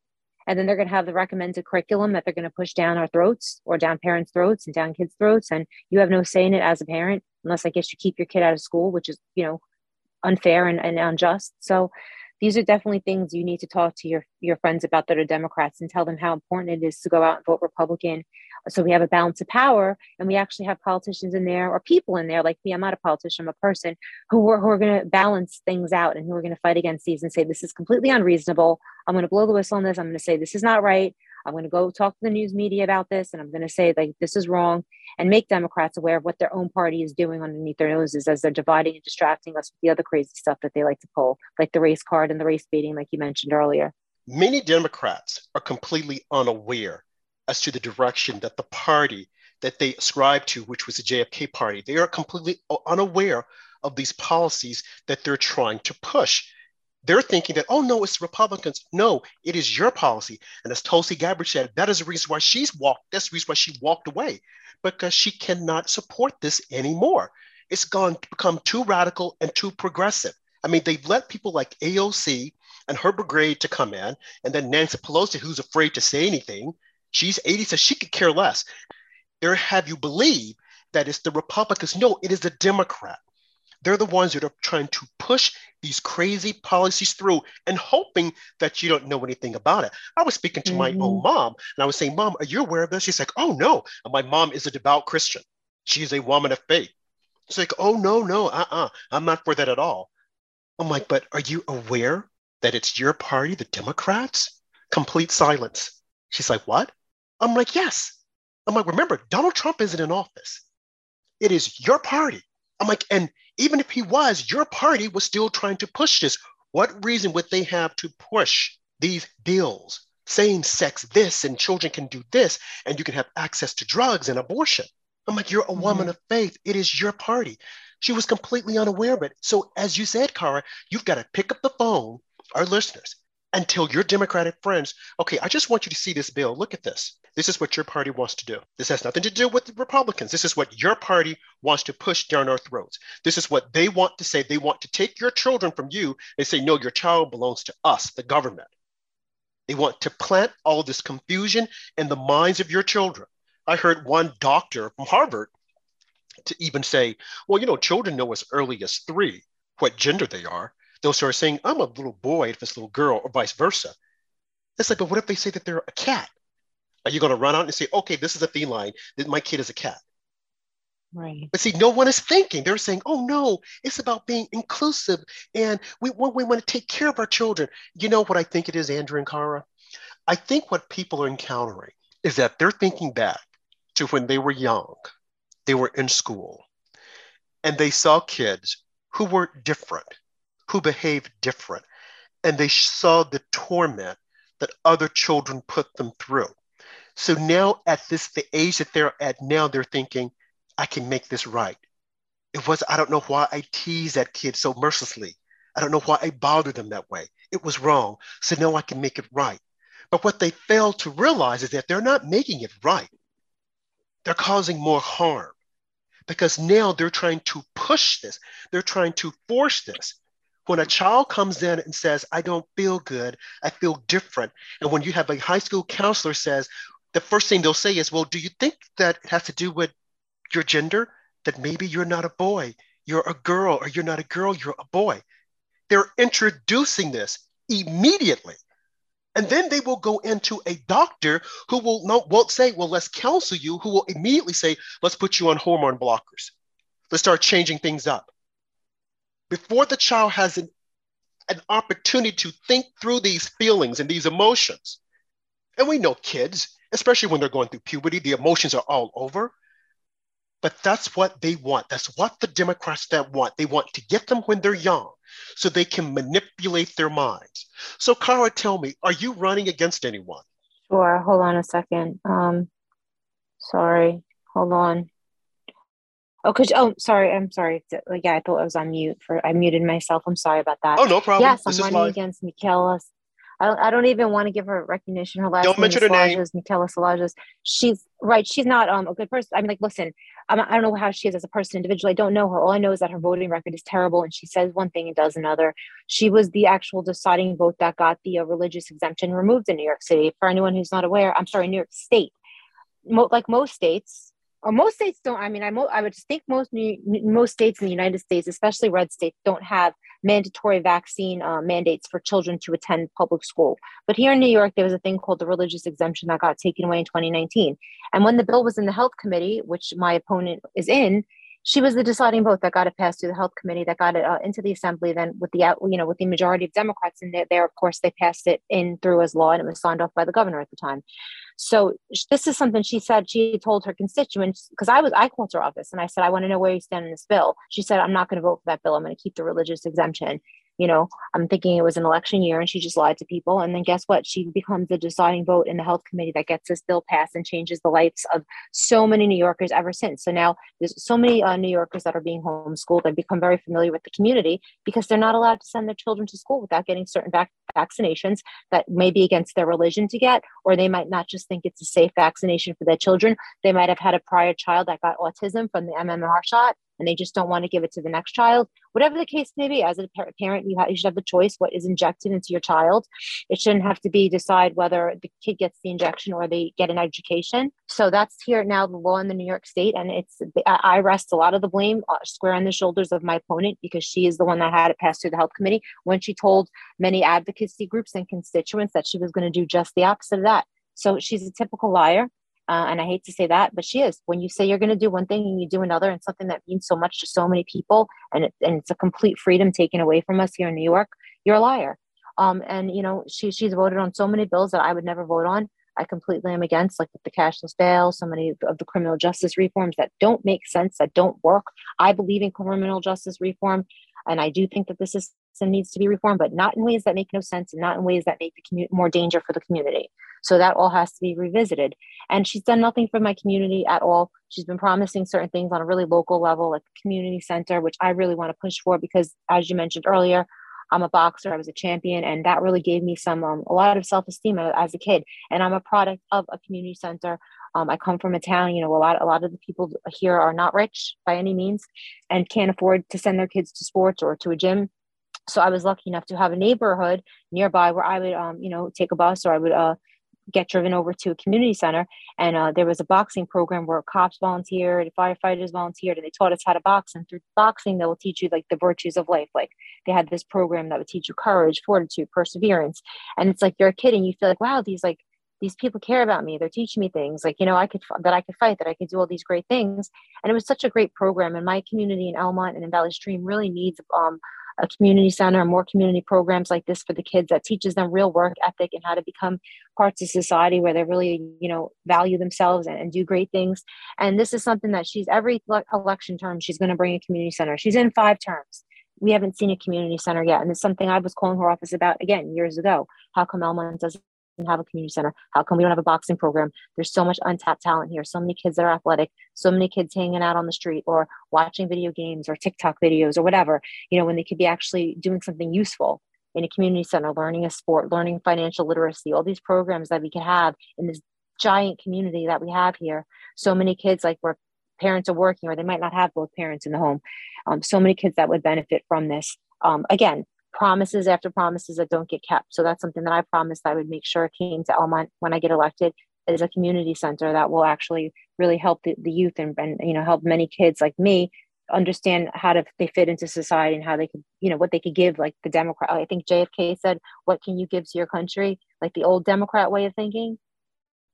And then they're going to have the recommended curriculum that they're going to push down our throats or down parents' throats and down kids' throats. And you have no say in it as a parent, unless I guess you keep your kid out of school, which is, you know, unfair and unjust. So these are definitely things you need to talk to your friends about that are Democrats and tell them how important it is to go out and vote Republican. So we have a balance of power, and we actually have politicians in there or people in there like me. I'm not a politician, I'm a person who are going to balance things out and who are going to fight against these and say, this is completely unreasonable. I'm going to blow the whistle on this. I'm going to say, this is not right. I'm going to go talk to the news media about this. And I'm going to say, like, this is wrong, and make Democrats aware of what their own party is doing underneath their noses as they're dividing and distracting us with the other crazy stuff that they like to pull, like the race card and the race baiting, like you mentioned earlier. Many Democrats are completely unaware as to the direction that the party that they ascribe to, which was the JFK party, they are completely unaware of these policies that they're trying to push. They're thinking that, oh, no, it's Republicans. No, it is your policy. And as Tulsi Gabbard said, that is the reason why that's the reason why she walked away, because she cannot support this anymore. It's gone to become too radical and too progressive. I mean, they've let people like AOC and her brigade to come in, and then Nancy Pelosi, who's afraid to say anything. She's 80, so she could care less. They're have you believe that it's the Republicans. No, it is the Democrat. They're the ones that are trying to push these crazy policies through and hoping that you don't know anything about it. I was speaking to my own mom, and I was saying, Mom, are you aware of this? She's like, oh, no. And my mom is a devout Christian. She's a woman of faith. She's like, oh, no, I'm not for that at all. I'm like, but are you aware that it's your party, the Democrats? Complete silence. She's like, what? I'm like, yes. I'm like, remember, Donald Trump isn't in office. It is your party. I'm like, and even if he was, your party was still trying to push this. What reason would they have to push these bills? Same sex, this, and children can do this, and you can have access to drugs and abortion. I'm like, you're a woman of faith. It is your party. She was completely unaware of it. So as you said, Kara, you've got to pick up the phone, our listeners, and tell your Democratic friends, okay, I just want you to see this bill. Look at this. This is what your party wants to do. This has nothing to do with the Republicans. This is what your party wants to push down our throats. This is what they want to say. They want to take your children from you and say, no, your child belongs to us, the government. They want to plant all this confusion in the minds of your children. I heard one doctor from Harvard to even say, well, you know, children know as early as 3 what gender they are. They'll start saying, I'm a little boy if it's a little girl, or vice versa. It's like, but what if they say that they're a cat? Are you going to run out and say, okay, this is a feline, that my kid is a cat? Right. But see, no one is thinking. They're saying, oh, no, it's about being inclusive, and we want to take care of our children. You know what I think it is, Andrew and Kara? I think what people are encountering is that they're thinking back to when they were young, they were in school, and they saw kids who were different, who behaved different, and they saw the torment that other children put them through. So now at this, the age that they're at now, they're thinking, I can make this right. I don't know why I teased that kid so mercilessly. I don't know why I bothered them that way. It was wrong. So now I can make it right. But what they fail to realize is that they're not making it right. They're causing more harm, because now they're trying to push this. They're trying to force this. When a child comes in and says, I don't feel good, I feel different. And when you have a high school counselor says, the first thing they'll say is, well, do you think that it has to do with your gender? That maybe you're not a boy, you're a girl, or you're not a girl, you're a boy. They're introducing this immediately. And then they will go into a doctor who won't say, well, let's counsel you, who will immediately say, let's put you on hormone blockers. Let's start changing things up. Before the child has an opportunity to think through these feelings and these emotions. And we know kids, especially when they're going through puberty, the emotions are all over. But that's what they want. That's what the Democrats want. They want to get them when they're young so they can manipulate their minds. So Kara, tell me, are you running against anyone? Sure. Hold on a second. Sorry. Hold on. I'm sorry. Yeah, I thought I was on mute. I muted myself. I'm sorry about that. Oh, no problem. Yes, I'm running against Michaelis. I don't even want to give her recognition. Her last name is Michaelis. She's right. She's not a good person. I mean, like, listen, I don't know how she is as a person individually. I don't know her. All I know is that her voting record is terrible, and she says one thing and does another. She was the actual deciding vote that got the religious exemption removed in New York City. For anyone who's not aware, I'm sorry, New York State. Most states don't. I mean, I would just think most states in the United States, especially red states, don't have mandatory vaccine mandates for children to attend public school. But here in New York, there was a thing called the religious exemption that got taken away in 2019. And when the bill was in the health committee, which my opponent is in, she was the deciding vote that got it passed through the health committee, that got it into the assembly. Then with the majority of Democrats in there, of course, they passed it in through as law, and it was signed off by the governor at the time. So this is something she said she told her constituents, because I called her office and I said, I want to know where you stand on this bill. She said, I'm not going to vote for that bill. I'm going to keep the religious exemption. You know, I'm thinking it was an election year and she just lied to people. And then guess what? She becomes the deciding vote in the health committee that gets this bill passed and changes the lives of so many New Yorkers ever since. So now there's so many New Yorkers that are being homeschooled that become very familiar with the community because they're not allowed to send their children to school without getting certain vaccinations that may be against their religion to get, or they might not just think it's a safe vaccination for their children. They might have had a prior child that got autism from the MMR shot, and they just don't want to give it to the next child. Whatever the case may be, as a parent, you should have the choice what is injected into your child. It shouldn't have to be decide whether the kid gets the injection or they get an education. So that's here now the law in the New York State. And I rest a lot of the blame square on the shoulders of my opponent, because she is the one that had it passed through the health committee when she told many advocacy groups and constituents that she was going to do just the opposite of that. So she's a typical liar. And I hate to say that, but she is. When you say you're going to do one thing and you do another, and something that means so much to so many people, and it's a complete freedom taken away from us here in New York, you're a liar. And you know, she's voted on so many bills that I would never vote on. I completely am against, like with the cashless bail, so many of the criminal justice reforms that don't make sense, that don't work. I believe in criminal justice reform, and I do think that this system needs to be reformed, but not in ways that make no sense, and not in ways that make the more danger for the community. So that all has to be revisited. And she's done nothing for my community at all. She's been promising certain things on a really local level, like the community center, which I really want to push for, because as you mentioned earlier, I'm a boxer, I was a champion, and that really gave me a lot of self-esteem as a kid. And I'm a product of a community center. I come from a town, you know, a lot of the people here are not rich by any means and can't afford to send their kids to sports or to a gym. So I was lucky enough to have a neighborhood nearby where I would, take a bus, or I would, get driven over to a community center. And there was a boxing program where cops volunteered, firefighters volunteered, and they taught us how to box. And through boxing, they will teach you like the virtues of life. Like they had this program that would teach you courage, fortitude, perseverance. And it's like, you're a kid and you feel like, wow, these people care about me. They're teaching me things like, you know, I could fight, that I could do all these great things. And it was such a great program. And my community in Elmont and in Valley Stream really needs a community center and more community programs like this for the kids, that teaches them real work ethic and how to become parts of society where they really, you know, value themselves and do great things. And this is something that she's every election term, she's going to bring a community center. She's in 5 terms. We haven't seen a community center yet. And it's something I was calling her office about again, years ago. How come Elmont doesn't have a community center? How come we don't have a boxing program? There's so much untapped talent here. So many kids that are athletic, so many kids hanging out on the street or watching video games or TikTok videos or whatever, you know, when they could be actually doing something useful in a community center, learning a sport, learning financial literacy, all these programs that we could have in this giant community that we have here. So many kids, like where parents are working, or they might not have both parents in the home. So many kids that would benefit from this. Again, promises after promises that don't get kept. So that's something that I promised I would make sure it came to Elmont when I get elected, is a community center that will actually really help the youth and, you know, help many kids like me understand how they fit into society and how they could, you know, what they could give, like the Democrat. I think JFK said, what can you give to your country? Like the old Democrat way of thinking.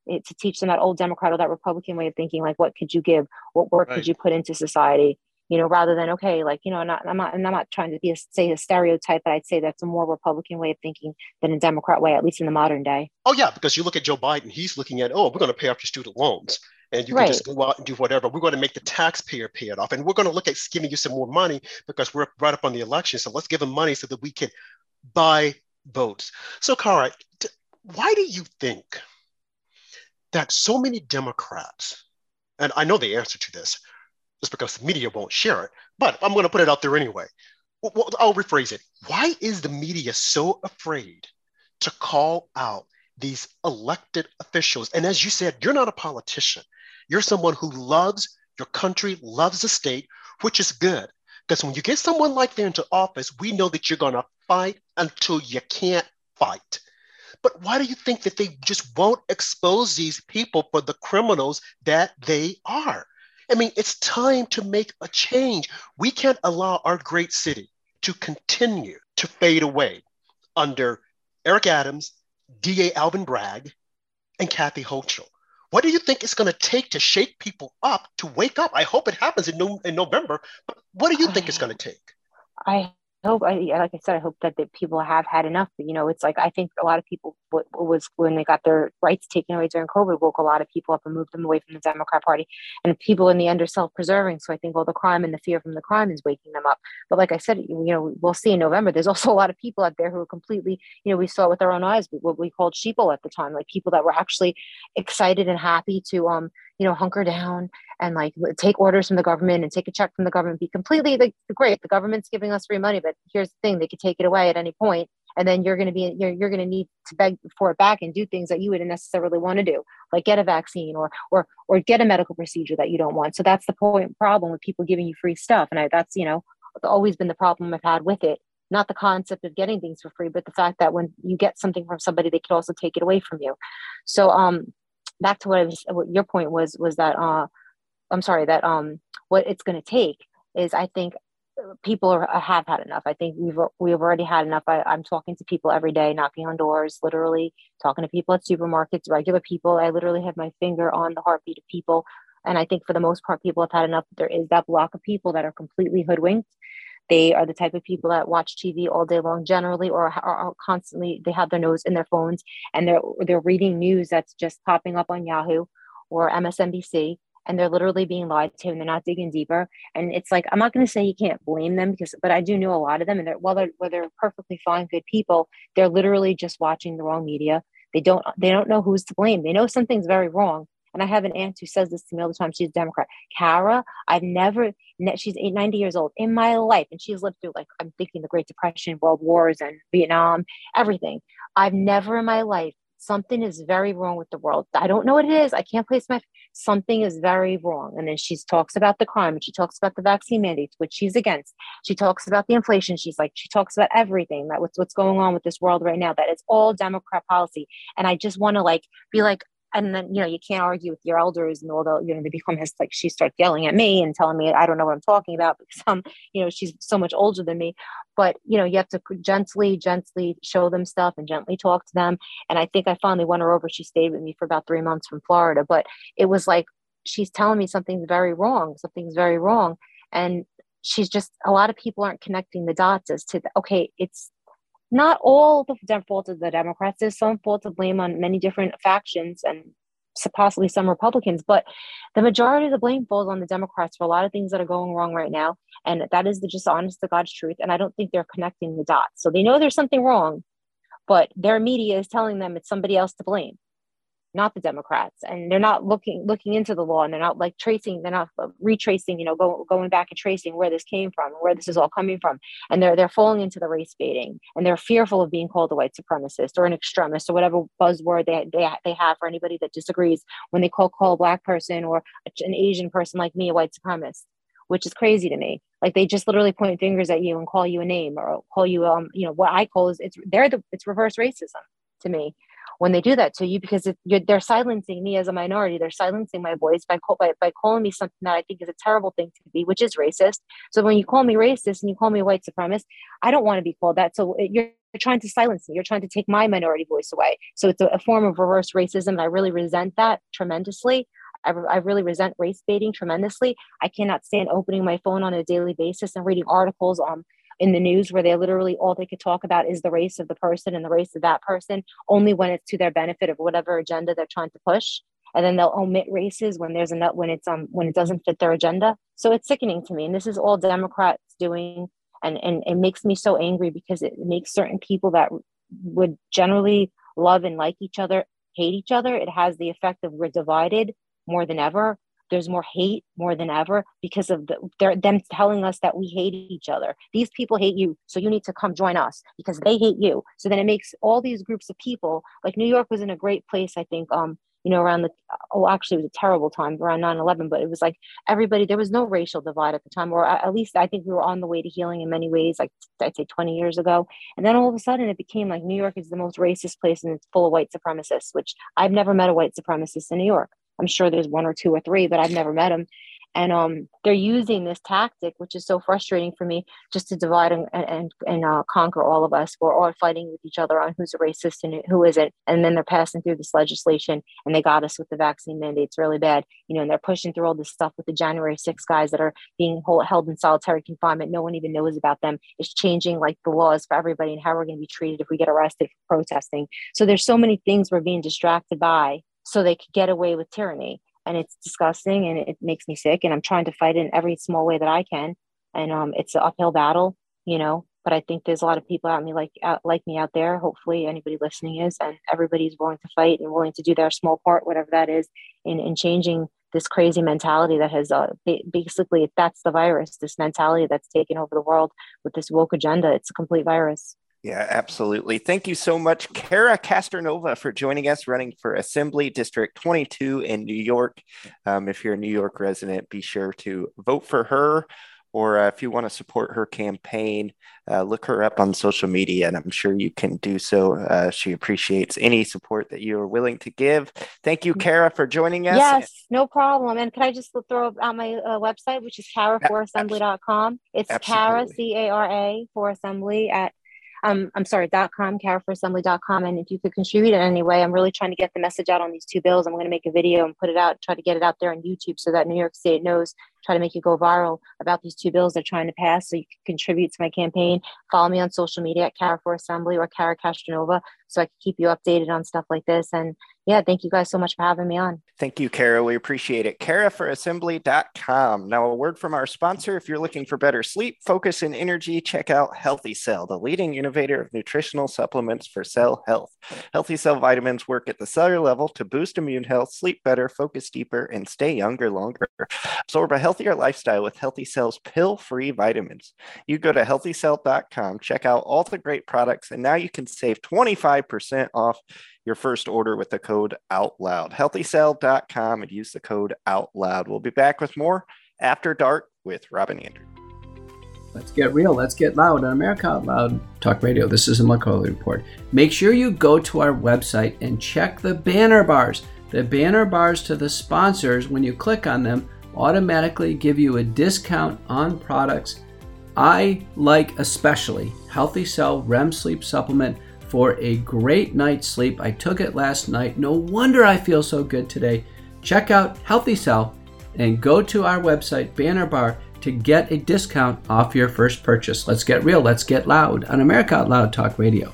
It, to teach them that old Democrat or that Republican way of thinking, like what could you give? What work could you put into society? You know, rather than, okay, like, you know, I'm not trying to say a stereotype, but I'd say that's a more Republican way of thinking than a Democrat way, at least in the modern day. Oh, yeah, because you look at Joe Biden, he's looking at, oh, we're going to pay off your student loans. And you can just go out and do whatever. We're going to make the taxpayer pay it off. And we're going to look at giving you some more money because we're right up on the election. So let's give them money so that we can buy votes. So, Kara, why do you think that so many Democrats, and I know the answer to this, just because the media won't share it, but I'm going to put it out there anyway. Well, I'll rephrase it. Why is the media so afraid to call out these elected officials? And as you said, you're not a politician. You're someone who loves Your country loves the state, which is good. Because when you get someone like that into office, we know that you're going to fight until you can't fight. But why do you think that they just won't expose these people for the criminals that they are? I mean, it's time to make a change. We can't allow our great city to continue to fade away under Eric Adams, DA Alvin Bragg, and Kathy Hochul. What do you think it's going to take to shake people up, to wake up? I hope it happens in November, but what do you think it's going to take? I hope, like I said, I hope that people have had enough. You know, it's like, I think a lot of people, was when they got their rights taken away during COVID, woke a lot of people up and moved them away from the Democrat Party. And people in the end are self-preserving. So I think all the crime and the fear from the crime is waking them up. But like I said, you know, we'll see in November. There's also a lot of people out there who are completely, you know, we saw with our own eyes, what we called sheeple at the time, like people that were actually excited and happy to, you know, hunker down and like take orders from the government and take a check from the government, be completely like, great. The government's giving us free money, but here's the thing, they could take it away at any point. And then you're going to be, you're going to need to beg for it back and do things that you wouldn't necessarily want to do, like get a vaccine or get a medical procedure that you don't want. So that's the problem with people giving you free stuff. And that's, you know, always been the problem I've had with it. Not the concept of getting things for free, but the fact that when you get something from somebody, they could also take it away from you. So, back to what your point was that, what it's going to take is, I think people have had enough. I think we've already had enough. I'm talking to people every day, knocking on doors, literally talking to people at supermarkets, regular people. I literally have my finger on the heartbeat of people. And I think for the most part, people have had enough. There is that block of people that are completely hoodwinked. They are the type of people that watch TV all day long generally, or are constantly, they have their nose in their phones and they're reading news that's just popping up on Yahoo or MSNBC, and they're literally being lied to and they're not digging deeper. And it's like, I'm not going to say you can't blame them, but I do know a lot of them, and they're perfectly fine, good people, they're literally just watching the wrong media. They don't know who's to blame. They know something's very wrong. And I have an aunt who says this to me all the time. She's a Democrat. Kara, she's 90 years old in my life. And she's lived through, like, I'm thinking the Great Depression, World Wars, and Vietnam, everything. I've never in my life, something is very wrong with the world. I don't know what it is. I can't place something is very wrong. And then she talks about the crime, and she talks about the vaccine mandates, which she's against. She talks about the inflation. She talks about everything that what's going on with this world right now, that it's all Democrat policy. And I just want to and then, you know, you can't argue with your elders, and although, you know, they become his, like, she starts yelling at me and telling me I don't know what I'm talking about because I'm, you know, she's so much older than me. But, you know, you have to gently show them stuff and gently talk to them. And I think I finally won her over. She stayed with me for about 3 months from Florida, but it was like, she's telling me something's very wrong. And she's just, a lot of people aren't connecting the dots as to, it's not all the fault of the Democrats. There's some fault to blame on many different factions and possibly some Republicans, but the majority of the blame falls on the Democrats for a lot of things that are going wrong right now. And that is just honest to God's truth. And I don't think they're connecting the dots. So they know there's something wrong, but their media is telling them it's somebody else to blame, not the Democrats. And they're not looking into the law, and they're not retracing, you know, going back and tracing where this came from, where this is all coming from. And they're falling into the race baiting, and they're fearful of being called a white supremacist or an extremist or whatever buzzword they have for anybody that disagrees, when they call a black person or an Asian person like me a white supremacist, which is crazy to me. Like, they just literally point fingers at you and call you a name, or call you, you know, what I call it's reverse racism to me. When they do that to you, because they're silencing me as a minority, they're silencing my voice by calling me something that I think is a terrible thing to be, which is racist. So when you call me racist and you call me a white supremacist, I don't want to be called that. So you're trying to silence me. You're trying to take my minority voice away. So it's a form of reverse racism, and I really resent that tremendously. I really resent race baiting tremendously. I cannot stand opening my phone on a daily basis and reading articles in the news where they literally, all they could talk about is the race of the person and the race of that person, only when it's to their benefit of whatever agenda they're trying to push. And then they'll omit races when it doesn't fit their agenda. So it's sickening to me. And this is all Democrats doing. And it makes me so angry, because it makes certain people that would generally love and like each other hate each other. It has the effect of, we're divided more than ever. There's more hate more than ever because of them telling us that we hate each other. These people hate you, so you need to come join us because they hate you. So then it makes all these groups of people, like New York was in a great place, I think, you know, around the, oh, actually it was a terrible time around 9/11, but it was like everybody, there was no racial divide at the time, or at least I think we were on the way to healing in many ways, like I'd say 20 years ago. And then all of a sudden it became like New York is the most racist place and it's full of white supremacists, which I've never met a white supremacist in New York. I'm sure there's one or two or three, but I've never met them. And they're using this tactic, which is so frustrating for me, just to divide and conquer all of us. We're all fighting with each other on who's a racist and who isn't. And then they're passing through this legislation, and they got us with the vaccine mandates really bad. You know, and they're pushing through all this stuff with the January 6 guys that are being held in solitary confinement. No one even knows about them. It's changing like the laws for everybody and how we're going to be treated if we get arrested for protesting. So there's so many things we're being distracted by so they could get away with tyranny. And it's disgusting and it makes me sick, and I'm trying to fight it in every small way that I can. And it's an uphill battle, you know, but I think there's a lot of people like me out there. Hopefully anybody listening is, and everybody's willing to fight and willing to do their small part, whatever that is, in changing this crazy mentality that has basically, that's the virus, this mentality that's taken over the world with this woke agenda. It's a complete virus. Yeah, absolutely. Thank you so much, Kara Castronova, for joining us, running for Assembly District 22 in New York. If you're a New York resident, be sure to vote for her, or if you want to support her campaign, look her up on social media, and I'm sure you can do so. She appreciates any support that you are willing to give. Thank you, Kara, for joining us. Yes, no problem. And can I just throw out my website, which is karaforassembly.com. It's Kara, C-A-R-A, for Assembly at karaforassembly.com. And if you could contribute in any way, I'm really trying to get the message out on these two bills. I'm going to make a video and put it out and try to get it out there on YouTube so that New York State knows, try to make it go viral about these two bills they're trying to pass. So you can contribute to my campaign. Follow me on social media at Kara for Assembly or Kara Castronova so I can keep you updated on stuff like this. And yeah, thank you guys so much for having me on. Thank you, Kara. We appreciate it. KaraForAssembly.com. Now, a word from our sponsor. If you're looking for better sleep, focus, and energy, check out Healthy Cell, the leading innovator of nutritional supplements for cell health. Healthy Cell vitamins work at the cellular level to boost immune health, sleep better, focus deeper, and stay younger longer. Absorb a healthier lifestyle with Healthy Cell's pill-free vitamins. You go to HealthyCell.com, check out all the great products, and now you can save 25% off your first order with the code OUTLOUD. HealthyCell.com and use the code OUTLOUD. We'll be back with more After Dark with Robin Andrew. Let's get real. Let's get loud on America Out Loud Talk Radio. This is the McCauley Report. Make sure you go to our website and check the banner bars. The banner bars to the sponsors, when you click on them, automatically give you a discount on products. I like especially Healthy Cell REM Sleep Supplement for a great night's sleep. I took it last night. No wonder I feel so good today. Check out Healthy Cell and go to our website, banner bar, to get a discount off your first purchase. Let's get real. Let's get loud on America Out Loud Talk Radio.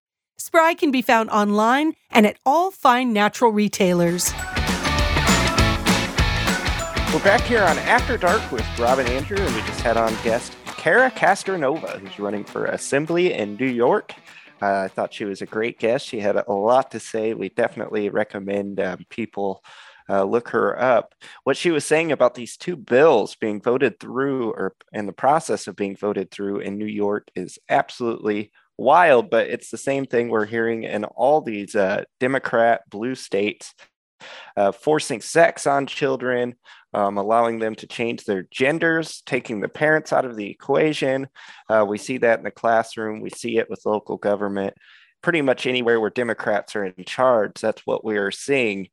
Spry can be found online and at all fine natural retailers. We're back here on After Dark with Robin Andrew, and we just had on guest Kara Castronova, who's running for Assembly in New York. I thought she was a great guest. She had a lot to say. We definitely recommend people look her up. What she was saying about these two bills being voted through or in the process of being voted through in New York is absolutely wild, but it's the same thing we're hearing in all these Democrat blue states, forcing sex on children, allowing them to change their genders, taking the parents out of the equation. We see that in the classroom. We see it with local government. Pretty much anywhere where Democrats are in charge, that's what we are seeing.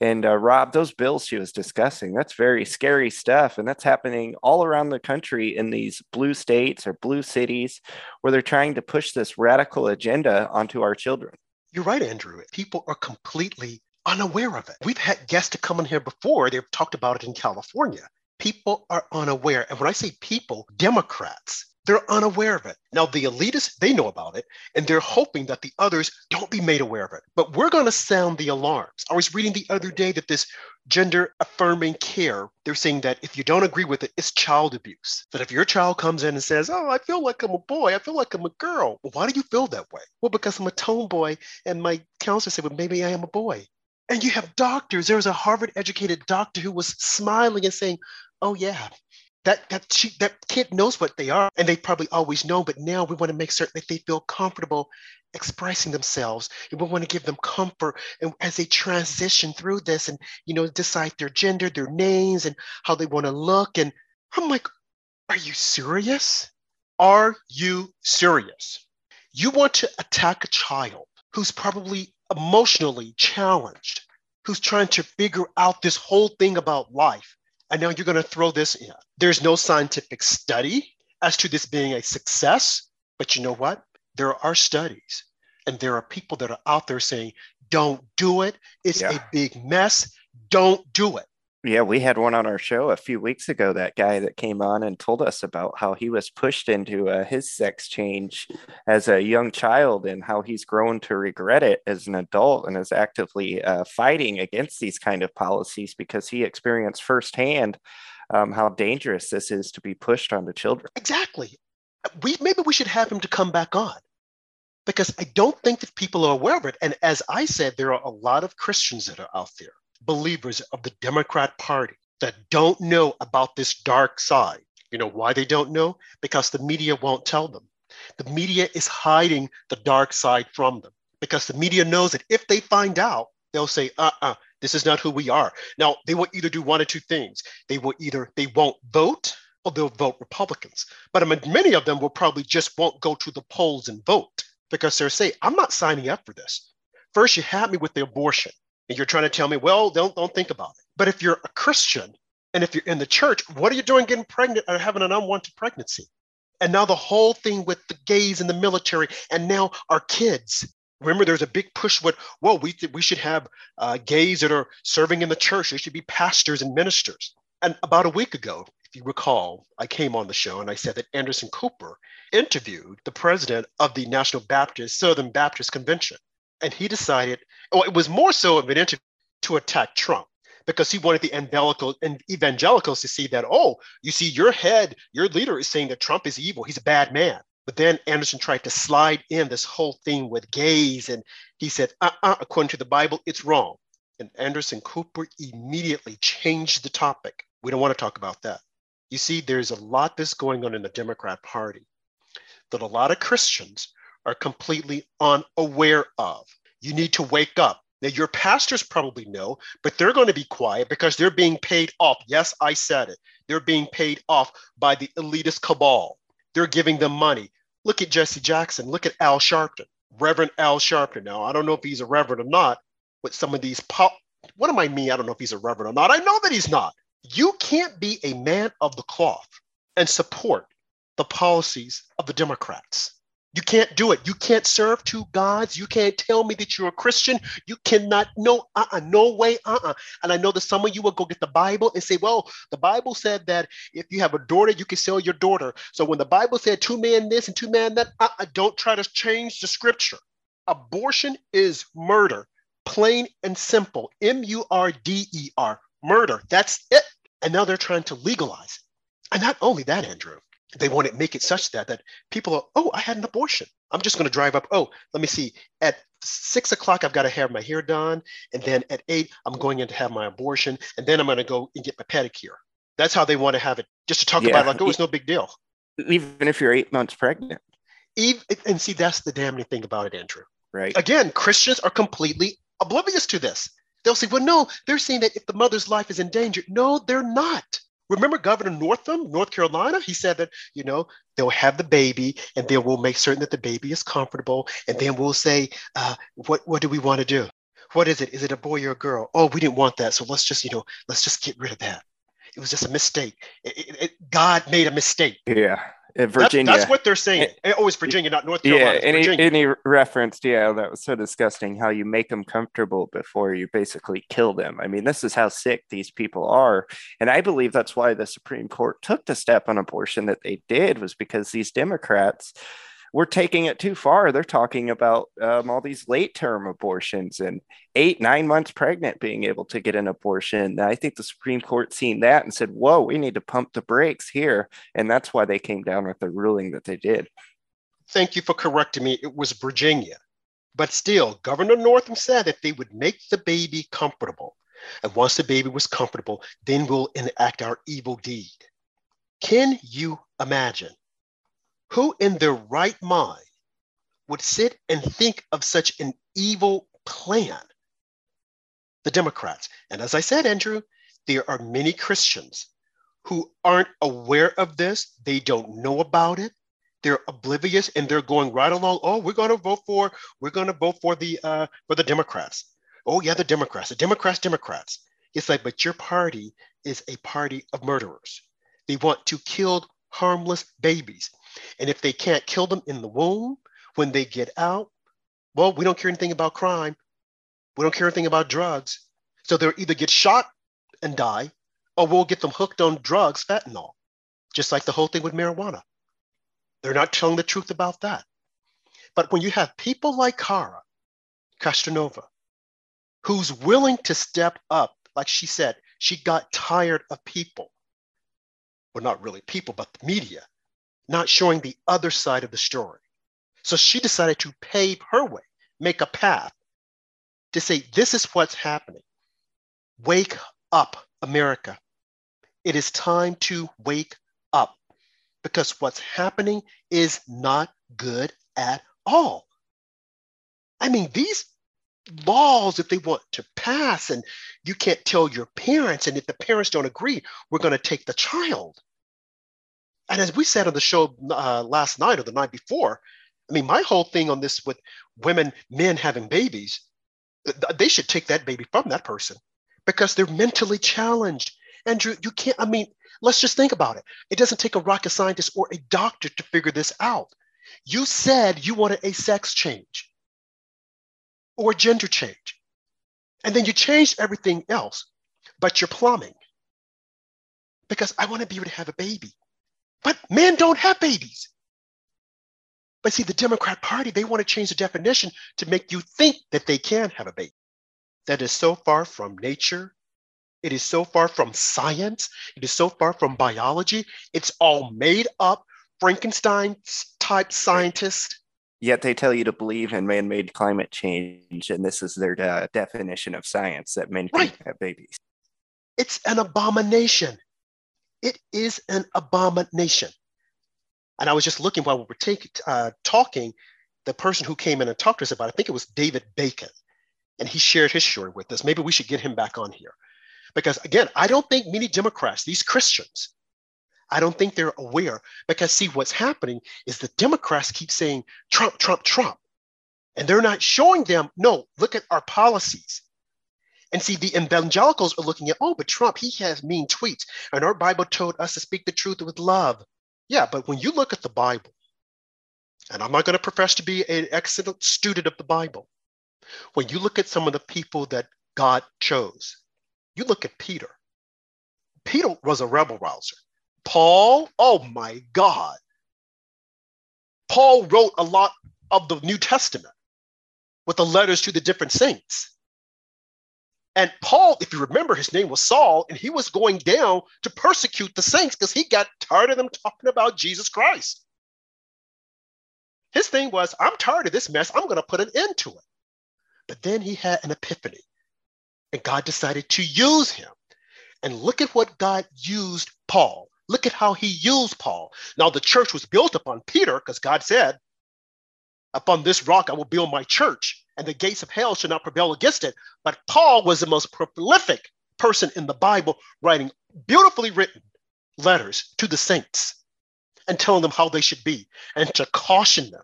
And Rob, those bills she was discussing, that's very scary stuff. And that's happening all around the country in these blue states or blue cities where they're trying to push this radical agenda onto our children. You're right, Andrew. People are completely unaware of it. We've had guests to come in here before. They've talked about it in California. People are unaware. And when I say people, Democrats, they're unaware of it. Now, the elitists, they know about it, and they're hoping that the others don't be made aware of it. But we're going to sound the alarms. I was reading the other day that this gender-affirming care, they're saying that if you don't agree with it, it's child abuse. That if your child comes in and says, oh, I feel like I'm a boy, I feel like I'm a girl. Well, why do you feel that way? Well, because I'm a tomboy, and my counselor said, well, maybe I am a boy. And you have doctors. There was a Harvard-educated doctor who was smiling and saying, oh, yeah. That kid knows what they are, and they probably always know, but now we want to make certain that they feel comfortable expressing themselves, and we want to give them comfort and as they transition through this and, you know, decide their gender, their names, and how they want to look. And I'm like, are you serious? Are you serious? You want to attack a child who's probably emotionally challenged, who's trying to figure out this whole thing about life. And now you're going to throw this in. There's no scientific study as to this being a success. But you know what? There are studies. And there are people that are out there saying, don't do it. It's a big mess. Don't do it. Yeah, we had one on our show a few weeks ago, that guy that came on and told us about how he was pushed into his sex change as a young child and how he's grown to regret it as an adult and is actively fighting against these kind of policies because he experienced firsthand how dangerous this is to be pushed onto children. Exactly. Maybe we should have him to come back on, because I don't think that people are aware of it. And as I said, there are a lot of Christians that are out there, believers of the Democrat Party, that don't know about this dark side. You know why they don't know? Because the media won't tell them. The media is hiding the dark side from them, because the media knows that if they find out, they'll say, this is not who we are. Now, they will either do one or two things. They won't vote, or they'll vote Republicans. But I mean, many of them will probably just won't go to the polls and vote, because they'll say, I'm not signing up for this. First, you had me with the abortion. And you're trying to tell me, well, don't think about it. But if you're a Christian and if you're in the church, what are you doing getting pregnant or having an unwanted pregnancy? And now the whole thing with the gays in the military, and now our kids. Remember, there's a big push with, well, we should have gays that are serving in the church. They should be pastors and ministers. And about a week ago, if you recall, I came on the show and I said that Anderson Cooper interviewed the president of the National Baptist, Southern Baptist Convention. And he decided, it was more so of an interview to attack Trump, because he wanted the evangelicals to see that, you see, your leader is saying that Trump is evil. He's a bad man. But then Anderson tried to slide in this whole thing with gays. And he said, according to the Bible, it's wrong. And Anderson Cooper immediately changed the topic. We don't want to talk about that. You see, there's a lot that's going on in the Democrat Party that a lot of Christians are completely unaware of. You need to wake up. Now, your pastors probably know, but they're going to be quiet because they're being paid off. Yes, I said it. They're being paid off by the elitist cabal. They're giving them money. Look at Jesse Jackson. Look at Al Sharpton, Reverend Al Sharpton. Now, I don't know if he's a reverend or not, but some of these what am I mean? I don't know if he's a reverend or not. I know that he's not. You can't be a man of the cloth and support the policies of the Democrats. You can't do it. You can't serve two gods. You can't tell me that you're a Christian. You cannot. No, no way, And I know that some of you will go get the Bible and say, well, the Bible said that if you have a daughter, you can sell your daughter. So when the Bible said 2 men this and 2 men that, don't try to change the scripture. Abortion is murder, plain and simple. M-U-R-D-E-R, murder. That's it. And now they're trying to legalize it. And not only that, Andrew. They want to make it such that people are, I had an abortion. I'm just going to drive up. Let me see. At 6 o'clock, I've got to have my hair done. And then at 8, I'm going in to have my abortion. And then I'm going to go and get my pedicure. That's how they want to have it. Just to talk about it like, oh, it's no big deal. Even if you're 8 months pregnant. And see, that's the damning thing about it, Andrew. Right. Again, Christians are completely oblivious to this. They'll say, well, no, they're saying that if the mother's life is in danger. No, they're not. Remember Governor Northam, North Carolina? He said that, you know, they'll have the baby and then we'll make certain that the baby is comfortable. And then we'll say, what do we want to do? What is it? Is it a boy or a girl? Oh, we didn't want that. So let's just get rid of that. It was just a mistake. God made a mistake. Yeah. Virginia. That's what they're saying. It's Virginia, not North Carolina. Yeah, any reference, that was so disgusting, how you make them comfortable before you basically kill them. I mean, this is how sick these people are. And I believe that's why the Supreme Court took the step on abortion that they did, was because these Democrats were taking it too far. They're talking about all these late-term abortions and 8-9 months pregnant being able to get an abortion. I think the Supreme Court seen that and said, whoa, we need to pump the brakes here. And that's why they came down with the ruling that they did. Thank you for correcting me. It was Virginia. But still, Governor Northam said that they would make the baby comfortable. And once the baby was comfortable, then we'll enact our evil deed. Can you imagine? Who in their right mind would sit and think of such an evil plan? The Democrats. And as I said, Andrew, there are many Christians who aren't aware of this. They don't know about it. They're oblivious and they're going right along. Oh, we're going to vote for the Democrats. Oh yeah, the Democrats. It's like, but your party is a party of murderers. They want to kill harmless babies. And if they can't kill them in the womb, when they get out, well, we don't care anything about crime. We don't care anything about drugs. So they'll either get shot and die, or we'll get them hooked on drugs, fentanyl, just like the whole thing with marijuana. They're not telling the truth about that. But when you have people like Kara Castronova, who's willing to step up, like she said, she got tired of people. Well, not really people, but the media, not showing the other side of the story. So she decided to pave her way, make a path to say, this is what's happening. Wake up, America. It is time to wake up because what's happening is not good at all. I mean, these laws that they want to pass and you can't tell your parents. And if the parents don't agree, we're going to take the child. And as we said on the show last night or the night before, I mean, my whole thing on this with women, men having babies, they should take that baby from that person because they're mentally challenged. Andrew, you can't, I mean, let's just think about it. It doesn't take a rocket scientist or a doctor to figure this out. You said you wanted a sex change or gender change, and then you changed everything else, but you're plumbing because I want to be able to have a baby. But men don't have babies. But see, the Democrat Party, they want to change the definition to make you think that they can have a baby. That is so far from nature. It is so far from science. It is so far from biology. It's all made up Frankenstein-type scientists. Yet they tell you to believe in man-made climate change, and this is their definition of science, that men can have babies. It's an abomination. It is an abomination. And I was just looking while we were talking, the person who came in and talked to us about it, I think it was David Bacon, and he shared his story with us. Maybe we should get him back on here. Because again, I don't think many Democrats, these Christians, I don't think they're aware because see what's happening is the Democrats keep saying Trump, Trump, Trump. And they're not showing them, no, look at our policies. And see, the evangelicals are looking at, oh, but Trump, he has mean tweets. And our Bible told us to speak the truth with love. Yeah, but when you look at the Bible, and I'm not going to profess to be an excellent student of the Bible. When you look at some of the people that God chose, you look at Peter. Peter was a rebel rouser. Paul, oh my God. Paul wrote a lot of the New Testament with the letters to the different saints. And Paul, if you remember, his name was Saul, and he was going down to persecute the saints because he got tired of them talking about Jesus Christ. His thing was, I'm tired of this mess. I'm going to put an end to it. But then he had an epiphany, and God decided to use him. And look at what God used Paul. Look at how he used Paul. Now, the church was built upon Peter, because God said, upon this rock I will build my church, and the gates of hell shall not prevail against it. But Paul was the most prolific person in the Bible, writing beautifully written letters to the saints and telling them how they should be, and to caution them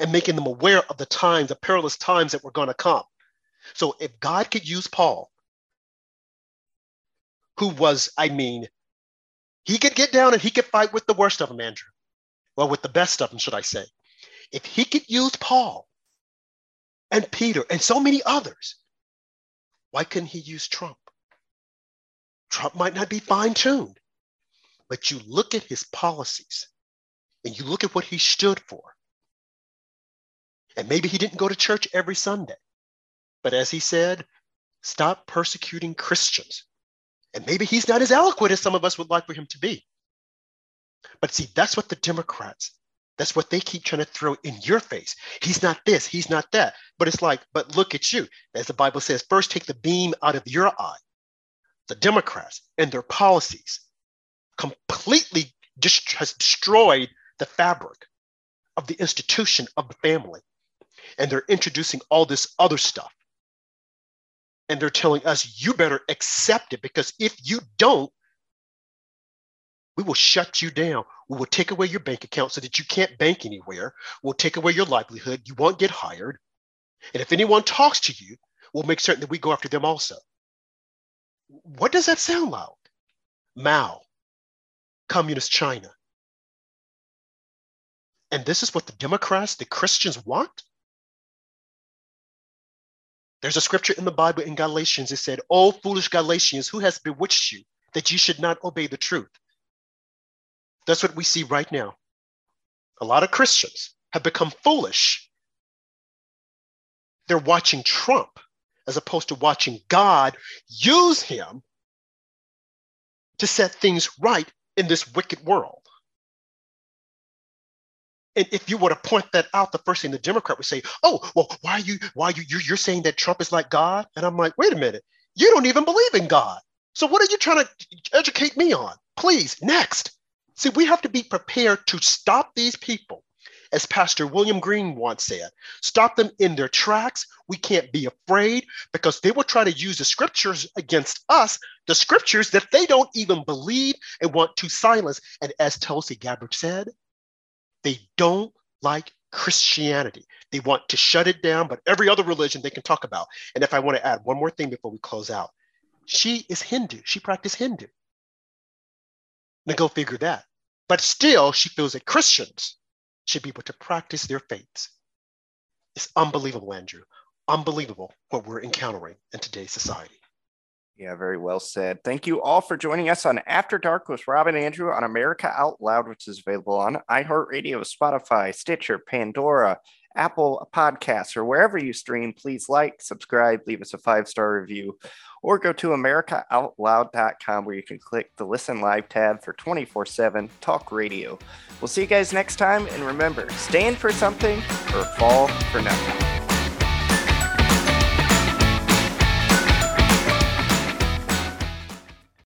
and making them aware of the times, the perilous times that were going to come. So if God could use Paul, who was, I mean, he could get down and he could fight with the worst of them, Andrew, or with the best of them, should I say. If he could use Paul and Peter and so many others, why couldn't he use Trump? Trump might not be fine-tuned, but you look at his policies and you look at what he stood for. And maybe he didn't go to church every Sunday, but as he said, stop persecuting Christians. And maybe he's not as eloquent as some of us would like for him to be. But see, that's what the Democrats, that's what they keep trying to throw in your face. He's not this, he's not that. But it's like, but look at you. As the Bible says, first take the beam out of your eye. The Democrats and their policies completely has destroyed the fabric of the institution of the family. And they're introducing all this other stuff. And they're telling us, you better accept it, because if you don't, we will shut you down. We will take away your bank account so that you can't bank anywhere. We'll take away your livelihood. You won't get hired. And if anyone talks to you, we'll make certain that we go after them also. What does that sound like? Mao, Communist China. And this is what the Democrats, the Christians want? There's a scripture in the Bible in Galatians. It said, "O foolish Galatians, who has bewitched you that you should not obey the truth?" That's what we see right now. A lot of Christians have become foolish. They're watching Trump as opposed to watching God use him to set things right in this wicked world. And if you were to point that out, the first thing the Democrat would say, "Oh, well, why are you saying that Trump is like God?" And I'm like, wait a minute, you don't even believe in God. So what are you trying to educate me on? Please, next. See, we have to be prepared to stop these people. As Pastor William Green once said, stop them in their tracks. We can't be afraid, because they will try to use the scriptures against us, the scriptures that they don't even believe and want to silence. And as Tulsi Gabbard said, they don't like Christianity. They want to shut it down, but every other religion they can talk about. And if I want to add one more thing before we close out, she is Hindu. She practiced Hindu. Now go figure that. But still, she feels that Christians should be able to practice their faiths. It's unbelievable, Andrew. Unbelievable what we're encountering in today's society. Yeah, very well said. Thank you all for joining us on After Dark with Robin Andrew on America Out Loud, which is available on iHeartRadio, Spotify, Stitcher, Pandora, Apple Podcasts, or wherever you stream. Please like, subscribe, leave us a 5-star review, or go to AmericaOutLoud.com, where you can click the Listen Live tab for 24/7 talk radio. We'll see you guys next time. And remember, stand for something or fall for nothing.